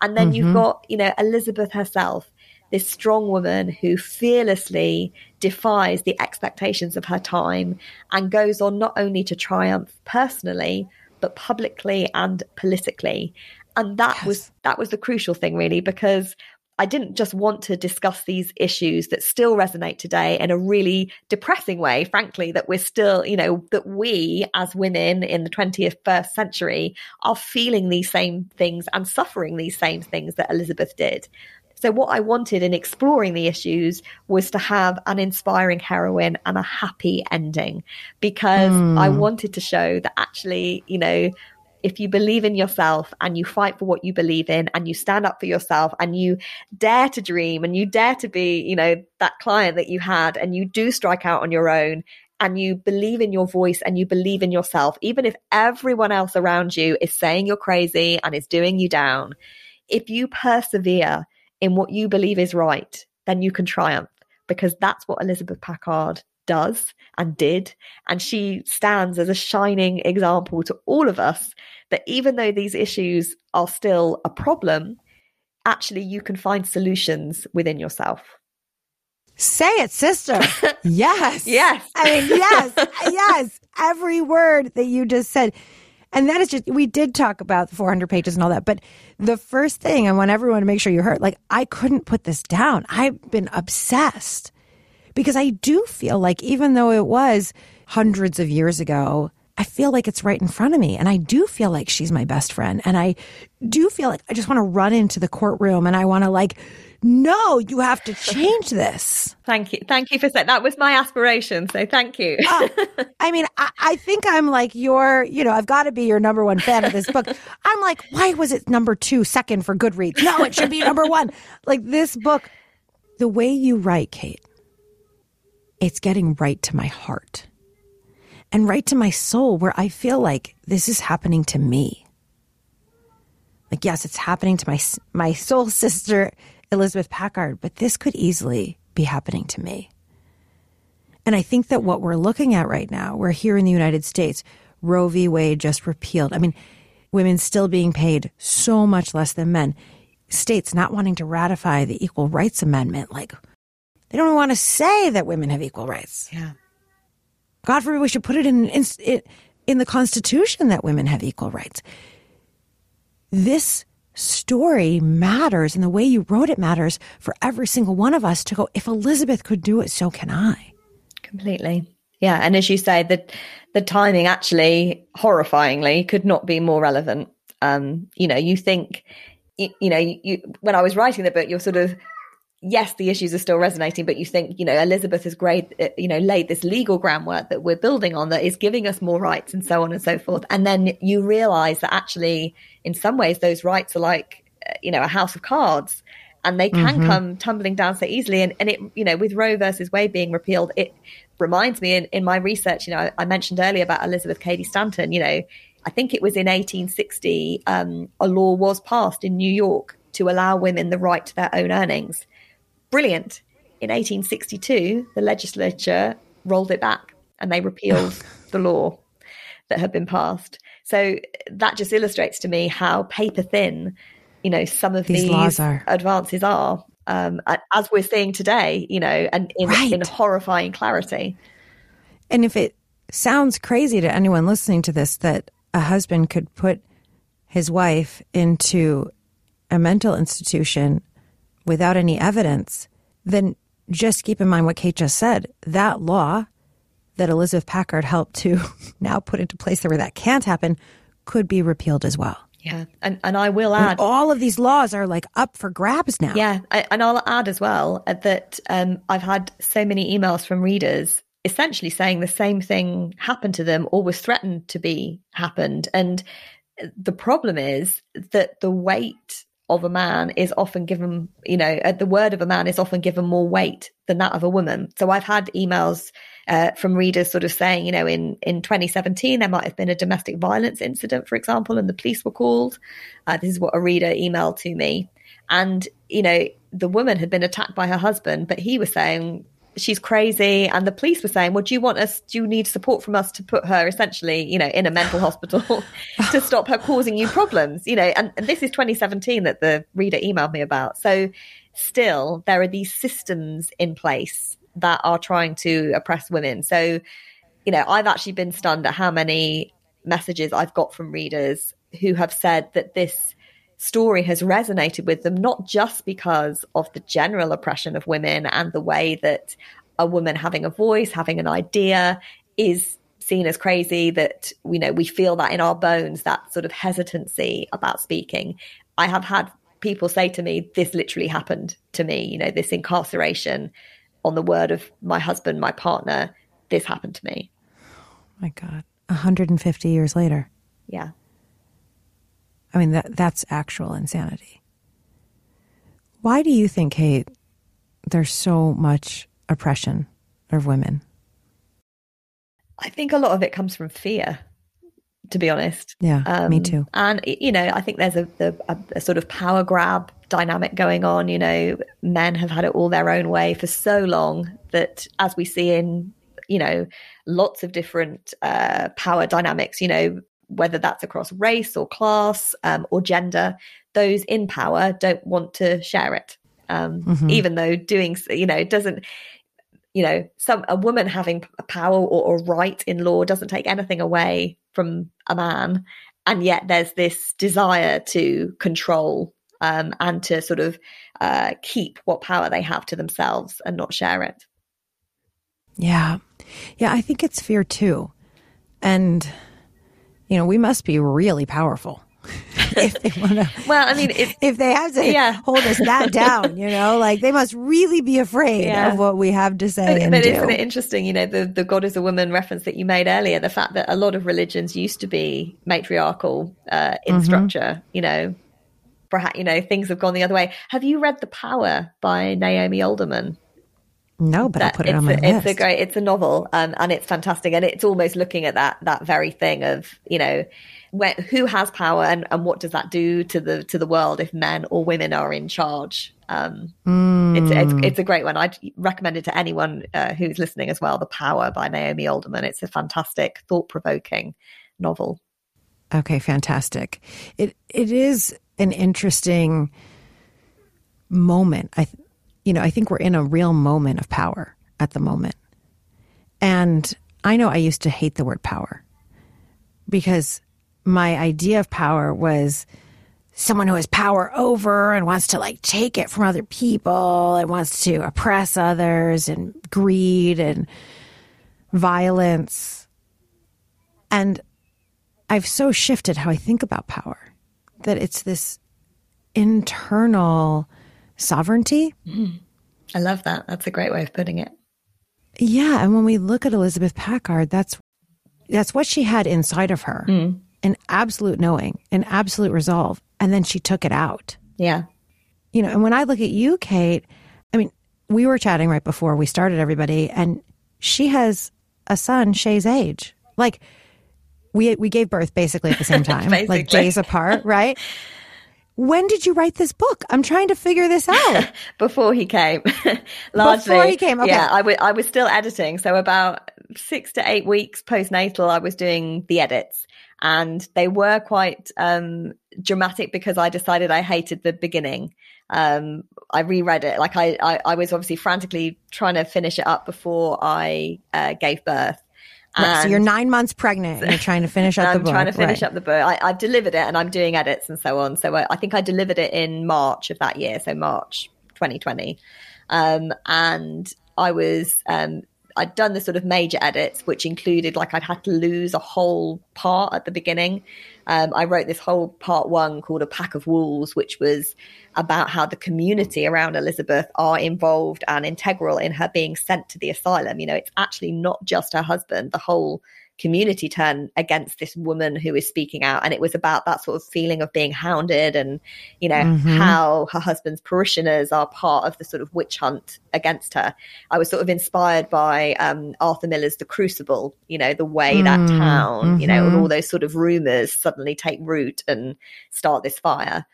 And then mm-hmm. you've got, you know, Elizabeth herself, this strong woman who fearlessly defies the expectations of her time and goes on not only to triumph personally, but publicly and politically. And that yes. was that was the crucial thing, really, because I didn't just want to discuss these issues that still resonate today in a really depressing way, frankly, that we're still, you know, that we as women in the twenty-first century are feeling these same things and suffering these same things that Elizabeth did. So what I wanted in exploring the issues was to have an inspiring heroine and a happy ending, because mm. I wanted to show that actually, you know, if you believe in yourself and you fight for what you believe in and you stand up for yourself and you dare to dream and you dare to be, you know, that client that you had, and you do strike out on your own and you believe in your voice and you believe in yourself, even if everyone else around you is saying you're crazy and is doing you down, if you persevere in what you believe is right, then you can triumph, because that's what Elizabeth Packard does and did. And she stands as a shining example to all of us that even though these issues are still a problem, actually you can find solutions within yourself. Say it, sister. Yes. Yes. I mean, yes, yes. Every word that you just said. And that is just, we did talk about the four hundred pages and all that, but the first thing I want everyone to make sure you heard, like, I couldn't put this down. I've been obsessed, because I do feel like even though it was hundreds of years ago, I feel like it's right in front of me. And I do feel like she's my best friend. And I do feel like I just want to run into the courtroom and I want to, like, no, you have to change this. Thank you. Thank you for saying that. Was my aspiration. So thank you. uh, I mean, I, I think I'm like your, you know, I've got to be your number one fan of this book. I'm like, why was it number two, second for Goodreads? No, it should be number one. Like, this book, the way you write, Kate, it's getting right to my heart and right to my soul, where I feel like this is happening to me. Like, yes, it's happening to my my soul sister, Elizabeth Packard, but this could easily be happening to me. And I think that what we're looking at right now, we're here in the United States, Roe v. Wade just repealed. I mean, women still being paid so much less than men. States not wanting to ratify the Equal Rights Amendment, like, they don't want to say that women have equal rights. Yeah. God forbid we should put it in, in in the Constitution that women have equal rights. This story matters, and the way you wrote it matters for every single one of us to go, if Elizabeth could do it, so can I. Completely. Yeah. And as you say, the, the timing actually, horrifyingly, could not be more relevant. Um, you know, you think, you, you know, you, when I was writing the book, you're sort of, yes, the issues are still resonating, but you think, you know, Elizabeth has great, you know, laid this legal groundwork that we're building on that is giving us more rights and so on and so forth. And then you realize that actually, in some ways, those rights are like, you know, a house of cards, and they can mm-hmm. come tumbling down so easily. And, and it, you know, with Roe versus Wade being repealed, it reminds me in, in my research, you know, I, I mentioned earlier about Elizabeth Cady Stanton, you know, I think it was in eighteen sixty, um, a law was passed in New York to allow women the right to their own earnings. Brilliant. In eighteen sixty-two, the legislature rolled it back and they repealed the law that had been passed. So that just illustrates to me how paper thin, you know, some of these, these laws are. advances are, um, as we're seeing today, you know, and in, right. in horrifying clarity. And if it sounds crazy to anyone listening to this, that a husband could put his wife into a mental institution without any evidence, then just keep in mind what Kate just said. That law that Elizabeth Packard helped to now put into place where that can't happen could be repealed as well. Yeah. And and I will add, and all of these laws are like up for grabs now. Yeah. I, and I'll add as well that um, I've had so many emails from readers essentially saying the same thing happened to them or was threatened to be happened. And the problem is that the weight of a man is often given, you know, the word of a man is often given more weight than that of a woman. So I've had emails uh, from readers sort of saying, you know, in, in twenty seventeen, there might have been a domestic violence incident, for example, and the police were called. Uh, this is what a reader emailed to me. And, you know, the woman had been attacked by her husband, but he was saying, she's crazy. And the police were saying, well, do you want us, do you need support from us to put her essentially, you know, in a mental hospital to stop her causing you problems, you know, and, and this is twenty seventeen that the reader emailed me about. So still there are these systems in place that are trying to oppress women. So, you know, I've actually been stunned at how many messages I've got from readers who have said that this story has resonated with them, not just because of the general oppression of women and the way that a woman having a voice, having an idea is seen as crazy, that, you know, we feel that in our bones, that sort of hesitancy about speaking. I have had people say to me, this literally happened to me, you know, this incarceration on the word of my husband, my partner, this happened to me. Oh my God. one hundred fifty years later. Yeah. I mean, that that's actual insanity. Why do you think, Kate, there's so much oppression of women? I think a lot of it comes from fear, to be honest. Yeah, um, me too. And, you know, I think there's a, a, a sort of power grab dynamic going on. You know, men have had it all their own way for so long that, as we see in, you know, lots of different uh, power dynamics, you know, whether that's across race or class um, or gender, those in power don't want to share it. Um, mm-hmm. Even though doing, you know, it doesn't, you know, some a woman having a power or a right in law doesn't take anything away from a man. And yet there's this desire to control um, and to sort of uh, keep what power they have to themselves and not share it. Yeah. Yeah, I think it's fear too. And, you know, we must be really powerful if they want to. Well, I mean, if, if they have to yeah. hold us that down, you know, like they must really be afraid yeah. of what we have to say. But, and but do. Isn't it interesting, you know, the, the God is a woman reference that you made earlier, the fact that a lot of religions used to be matriarchal uh, in mm-hmm. structure, you know, perhaps, you know, things have gone the other way. Have you read The Power by Naomi Alderman? No, but that, I put it on my a, list. It's a great, it's a novel, um, and it's fantastic, and it's almost looking at that that very thing of, you know, where, who has power and, and what does that do to the to the world if men or women are in charge. Um, mm. it's, it's it's a great one. I'd recommend it to anyone uh, who's listening as well. The Power by Naomi Alderman. It's a fantastic, thought provoking novel. Okay, fantastic. It it is an interesting moment. I. Th- You know, I think we're in a real moment of power at the moment. And I know I used to hate the word power because my idea of power was someone who has power over and wants to like take it from other people and wants to oppress others and greed and violence. And I've so shifted how I think about power that it's this internal sovereignty. Mm. I love that. That's a great way of putting it. Yeah. And when we look at Elizabeth Packard, that's that's what she had inside of her, mm. an absolute knowing, an absolute resolve. And then she took it out. Yeah. You know, and when I look at you, Kate, I mean, we were chatting right before we started, everybody, and she has a son Shay's age. Like, we we gave birth basically at the same time, like days apart, right? When did you write this book? I'm trying to figure this out. Before he came. Largely. Before he came, okay. Yeah, I, w- I was still editing. So about six to eight weeks postnatal, I was doing the edits. And they were quite um, dramatic because I decided I hated the beginning. Um, I reread it. Like I, I, I was obviously frantically trying to finish it up before I uh, gave birth. Right, so you're nine months pregnant and you're trying to finish up the book. I'm trying to finish right. up the book. I, I've delivered it and I'm doing edits and so on. So I, I think I delivered it in March of that year, so March twenty twenty. Um, and I was, um, I'd done the sort of major edits, which included like I'd had to lose a whole part at the beginning. Um, I wrote this whole part one called A Pack of Wolves, which was about how the community around Elizabeth are involved and integral in her being sent to the asylum. You know, it's actually not just her husband, the whole community turned against this woman who is speaking out. And it was about that sort of feeling of being hounded and, you know, mm-hmm. how her husband's parishioners are part of the sort of witch hunt against her. I was sort of inspired by um, Arthur Miller's The Crucible, you know, the way mm-hmm. that town, you know, and all those sort of rumors suddenly take root and start this fire.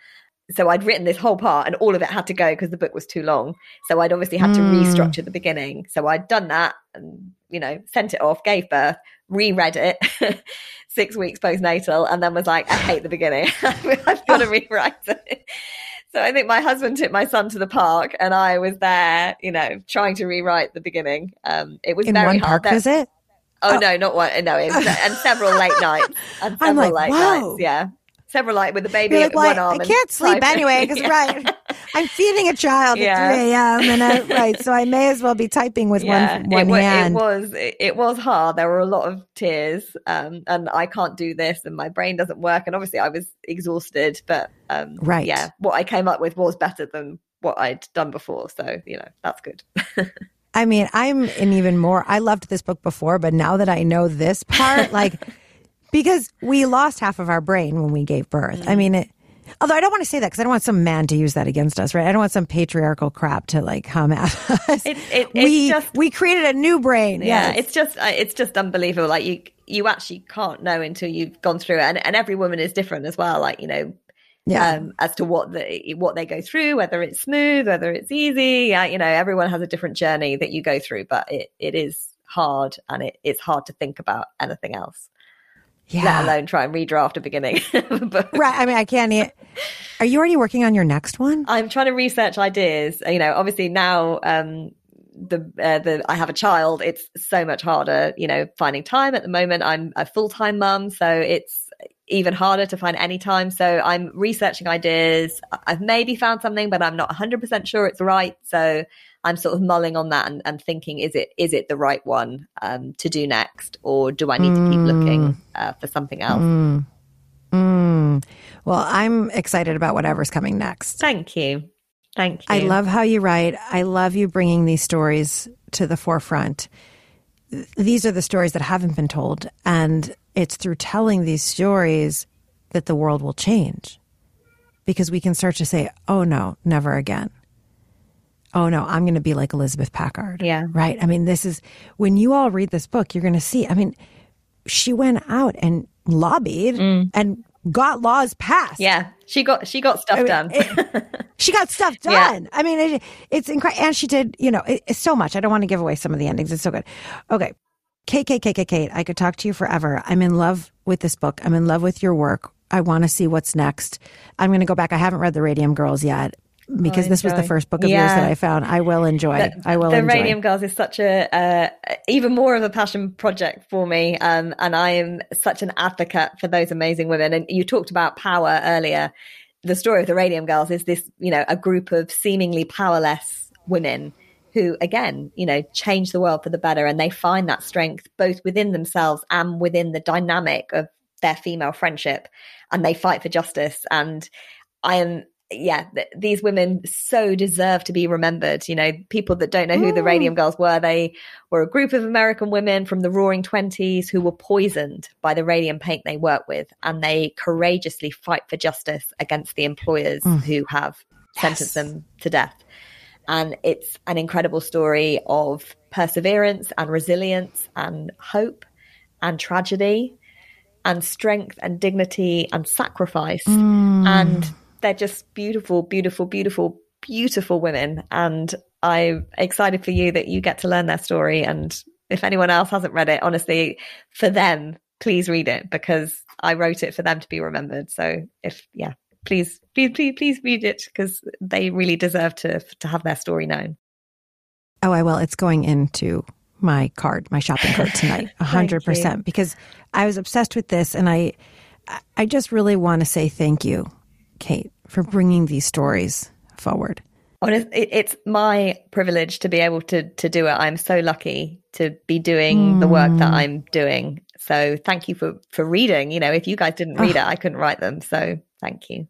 So I'd written this whole part and all of it had to go because the book was too long. So I'd obviously had mm. to restructure the beginning. So I'd done that and, you know, sent it off, gave birth, reread it six weeks postnatal, and then was like, I hate the beginning. I've got to rewrite it. So I think my husband took my son to the park and I was there, you know, trying to rewrite the beginning. Um, it was in very one hard. Park visit? Oh, oh, no, not one. No, it was, and several late nights. And several I'm like, late Whoa. nights, yeah. Severalite with a baby like, well, in one I, arm. I can't sleep anyway because yeah. right, I'm feeding a child yeah. at three a.m. and I, right, so I may as well be typing with yeah. one, one it was, hand. It was it, it was hard. There were a lot of tears, um, and I can't do this, and my brain doesn't work, and obviously I was exhausted. But um, right, yeah, what I came up with was better than what I'd done before, so you know that's good. I mean, I'm in even more. I loved this book before, but now that I know this part, like. Because we lost half of our brain when we gave birth. Mm. I mean, it, although I don't want to say that because I don't want some man to use that against us, right? I don't want some patriarchal crap to like come at us. It, it, we it's just, we created a new brain. Yeah, yes. it's just it's just unbelievable. Like you you actually can't know until you've gone through it, and and every woman is different as well. Like you know, yeah, um, as to what the what they go through, whether it's smooth, whether it's easy. Uh, you know, everyone has a different journey that you go through, but it, it is hard, and it, it's hard to think about anything else. Yeah. Let alone try and redraft a beginning. But, right. I mean, I can't. E- Are you already working on your next one? I'm trying to research ideas. You know, obviously now um, the uh, the I have a child. It's so much harder. You know, finding time at the moment. I'm a full time mum, so it's even harder to find any time. So I'm researching ideas. I've maybe found something, but I'm not one hundred percent sure it's right. So I'm sort of mulling on that and, and thinking, is it is it the right one um, to do next? Or do I need mm. to keep looking uh, for something else? Mm. Mm. Well, I'm excited about whatever's coming next. Thank you. Thank you. I love how you write. I love you bringing these stories to the forefront. These are the stories that haven't been told. And it's through telling these stories that the world will change. Because we can start to say, oh, no, never again. Oh, no, I'm going to be like Elizabeth Packard. Yeah. Right. I mean, this is when you all read this book, you're going to see. I mean, she went out and lobbied mm. and got laws passed. Yeah. She got she got stuff I mean, done. it, she got stuff done. Yeah. I mean, it, it's incredible. And she did, you know, it, it's so much. I don't want to give away some of the endings. It's so good. Okay. Kate, Kate, Kate, Kate, Kate, I could talk to you forever. I'm in love with this book. I'm in love with your work. I want to see what's next. I'm going to go back. I haven't read The Radium Girls yet. Because this was the first book of yeah. yours that I found. I will enjoy. The, I will the enjoy. The Radium Girls is such a, uh, even more of a passion project for me. Um, and I am such an advocate for those amazing women. And you talked about power earlier. The story of the Radium Girls is this, you know, a group of seemingly powerless women who, again, you know, change the world for the better. And they find that strength both within themselves and within the dynamic of their female friendship. And they fight for justice. And I am, yeah, th- these women so deserve to be remembered. You know, people that don't know who Ooh. the Radium Girls were, they were a group of American women from the Roaring Twenties who were poisoned by the radium paint they work with, and they courageously fight for justice against the employers mm. who have sentenced yes. them to death. And it's an incredible story of perseverance and resilience and hope and tragedy and strength and dignity and sacrifice mm. and they're just beautiful, beautiful, beautiful, beautiful women. And I'm excited for you that you get to learn their story. And if anyone else hasn't read it, honestly, for them, please read it because I wrote it for them to be remembered. So if, yeah, please, please, please, please read it because they really deserve to to have their story known. Oh, I will. It's going into my card, my shopping cart tonight, one hundred percent because I was obsessed with this. And I, I just really want to say thank you, Kate, for bringing these stories forward. Honestly, it's my privilege to be able to to do it. I'm so lucky to be doing mm. the work that I'm doing. So thank you for, for reading. You know, if you guys didn't read oh. it, I couldn't write them. So thank you.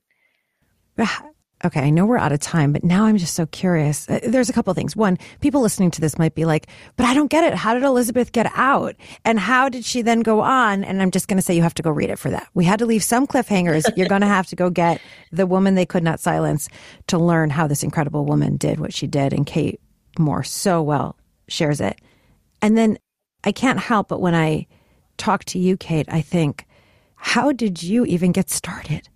Okay, I know we're out of time, but now I'm just so curious. There's a couple of things. One, people listening to this might be like, but I don't get it. How did Elizabeth get out? And how did she then go on? And I'm just going to say you have to go read it for that. We had to leave some cliffhangers. You're going to have to go get The Woman They Could Not Silence to learn how this incredible woman did what she did. And Kate Moore so well shares it. And then I can't help but when I talk to you, Kate, I think, how did you even get started?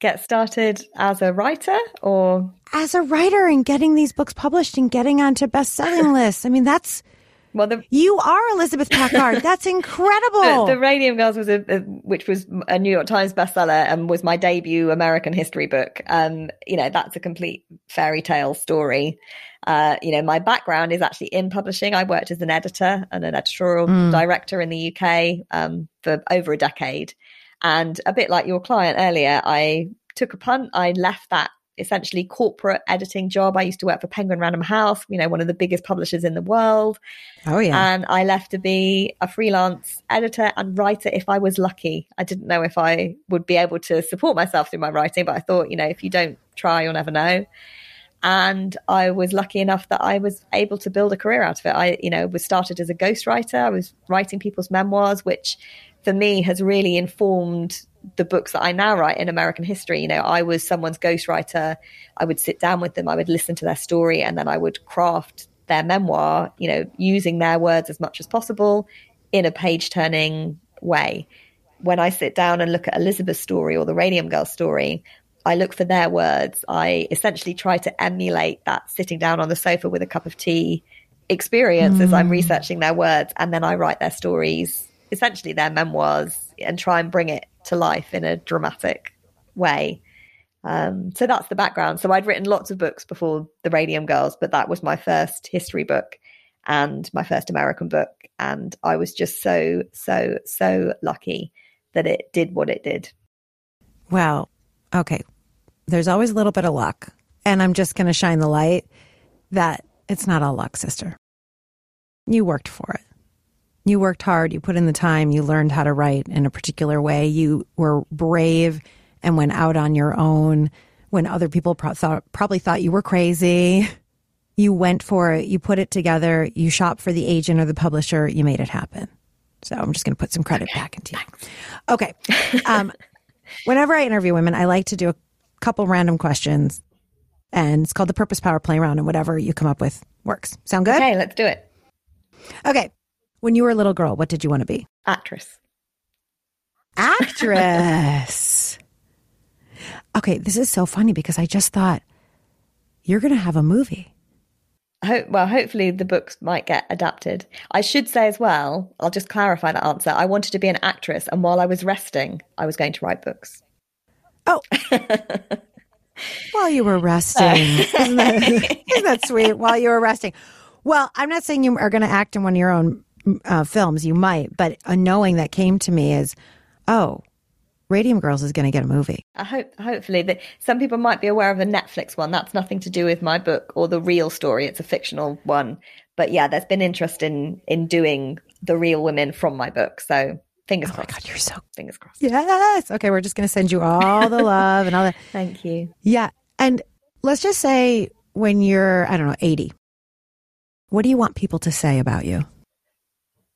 Get started as a writer or? As a writer and getting these books published and getting onto best-selling lists. I mean, that's, well, the, you are Elizabeth Packard. That's incredible. The, the Radium Girls, was a, a, which was a New York Times bestseller and was my debut American history book. Um, you know, that's a complete fairy tale story. Uh, you know, my background is actually in publishing. I worked as an editor and an editorial mm. director in the U K um, for over a decade. And a bit like your client earlier, I took a punt. I left that essentially corporate editing job. I used to work for Penguin Random House, you know, one of the biggest publishers in the world. Oh, yeah. And I left to be a freelance editor and writer if I was lucky. I didn't know if I would be able to support myself through my writing, but I thought, you know, if you don't try, you'll never know. And I was lucky enough that I was able to build a career out of it. I, you know, was started as a ghostwriter. I was writing people's memoirs, which for me has really informed the books that I now write in American history. You know, I was someone's ghostwriter. I would sit down with them. I would listen to their story, and then I would craft their memoir, you know, using their words as much as possible in a page-turning way. When I sit down and look at Elizabeth's story or the Radium Girls story, I look for their words. I essentially try to emulate that sitting down on the sofa with a cup of tea experience mm. as I'm researching their words. And then I write their stories, essentially their memoirs, and try and bring it to life in a dramatic way. Um, so that's the background. So I'd written lots of books before The Radium Girls, but that was my first history book and my first American book. And I was just so, so, so lucky that it did what it did. Wow. Okay. There's always a little bit of luck. And I'm just going to shine the light that it's not all luck, sister. You worked for it. You worked hard. You put in the time. You learned how to write in a particular way. You were brave and went out on your own when other people pro- thought, probably thought you were crazy. You went for it. You put it together. You shopped for the agent or the publisher. You made it happen. So I'm just going to put some credit okay. back into you. Okay. Um, whenever I interview women, I like to do a couple random questions, and it's called the Purpose Power Playground, and whatever you come up with works. Sound good? Okay, let's do it. Okay. When you were a little girl, what did you want to be? Actress. Actress. Okay, this is so funny because I just thought, you're going to have a movie. Ho- well, hopefully the books might get adapted. I should say as well, I'll just clarify that answer. I wanted to be an actress, and while I was resting, I was going to write books. Oh. While you were resting. Isn't that, isn't that sweet? While you were resting. Well, I'm not saying you are going to act in one of your own Uh, films, you might, but a knowing that came to me is, oh, Radium Girls is going to get a movie. I hope, hopefully, that some people might be aware of a Netflix one. That's nothing to do with my book or the real story. It's a fictional one. But yeah, there's been interest in in doing the real women from my book. So fingers oh crossed. Oh my God, you're so fingers crossed. Yes. Okay, we're just going to send you all the love and all that. Thank you. Yeah. And let's just say when you're, I don't know, eighty, what do you want people to say about you?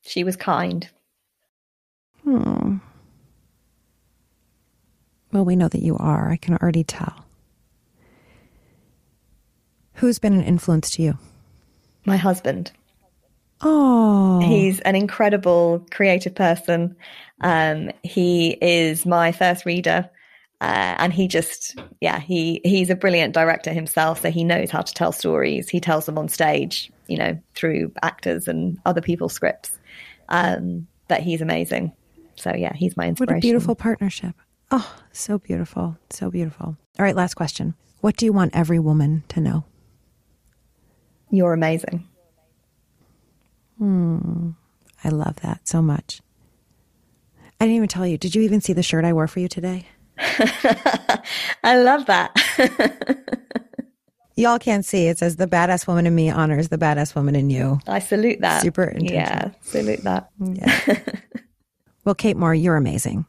She was kind. Hmm. Well, we know that you are. I can already tell. Who's been an influence to you? My husband. Oh. He's an incredible creative person. Um, he is my first reader. Uh, and he just, yeah, he, he's a brilliant director himself. So he knows how to tell stories. He tells them on stage, you know, through actors and other people's scripts. Um, but he's amazing. So yeah, he's my inspiration. What a beautiful partnership. Oh, so beautiful. So beautiful. All right. Last question. What do you want every woman to know? You're amazing. Hmm. I love that so much. I didn't even tell you. Did you even see the shirt I wore for you today? I love that. Y'all can't see. It says the badass woman in me honors the badass woman in you. I salute that. Super intentional. Yeah, salute that. Yeah. Well, Kate Moore, you're amazing.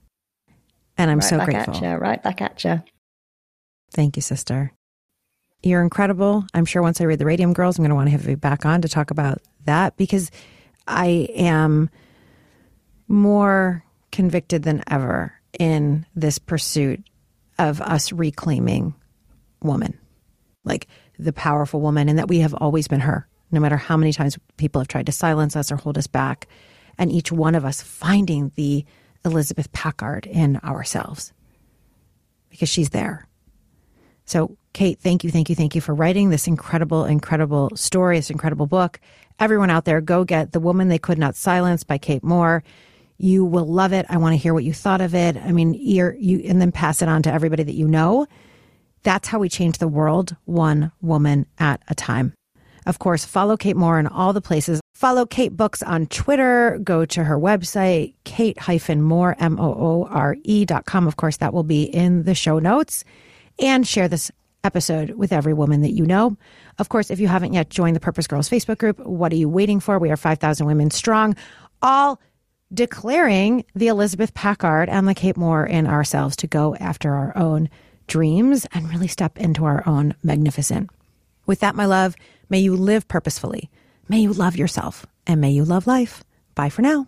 And I'm right so back grateful. At you, right back at you. Thank you, sister. You're incredible. I'm sure once I read The Radium Girls, I'm going to want to have you back on to talk about that, because I am more convicted than ever in this pursuit of us reclaiming woman. Like the powerful woman, and that we have always been her, no matter how many times people have tried to silence us or hold us back, and each one of us finding the Elizabeth Packard in ourselves, because she's there. So, Kate, thank you, thank you, thank you for writing this incredible, incredible story, this incredible book. Everyone out there, go get The Woman They Could Not Silence by Kate Moore. You will love it. I want to hear what you thought of it. I mean, you're, you, and then pass it on to everybody that you know. That's how we change the world, one woman at a time. Of course, follow Kate Moore in all the places. Follow Kate Books on Twitter. Go to her website, kate-moore, M O O R E dot com. Of course, that will be in the show notes. And share this episode with every woman that you know. Of course, if you haven't yet joined the Purpose Girls Facebook group, what are you waiting for? We are five thousand women strong, all declaring the Elizabeth Packard and the Kate Moore in ourselves to go after our own dreams and really step into our own magnificent. With that, my love, may you live purposefully. May you love yourself and may you love life. Bye for now.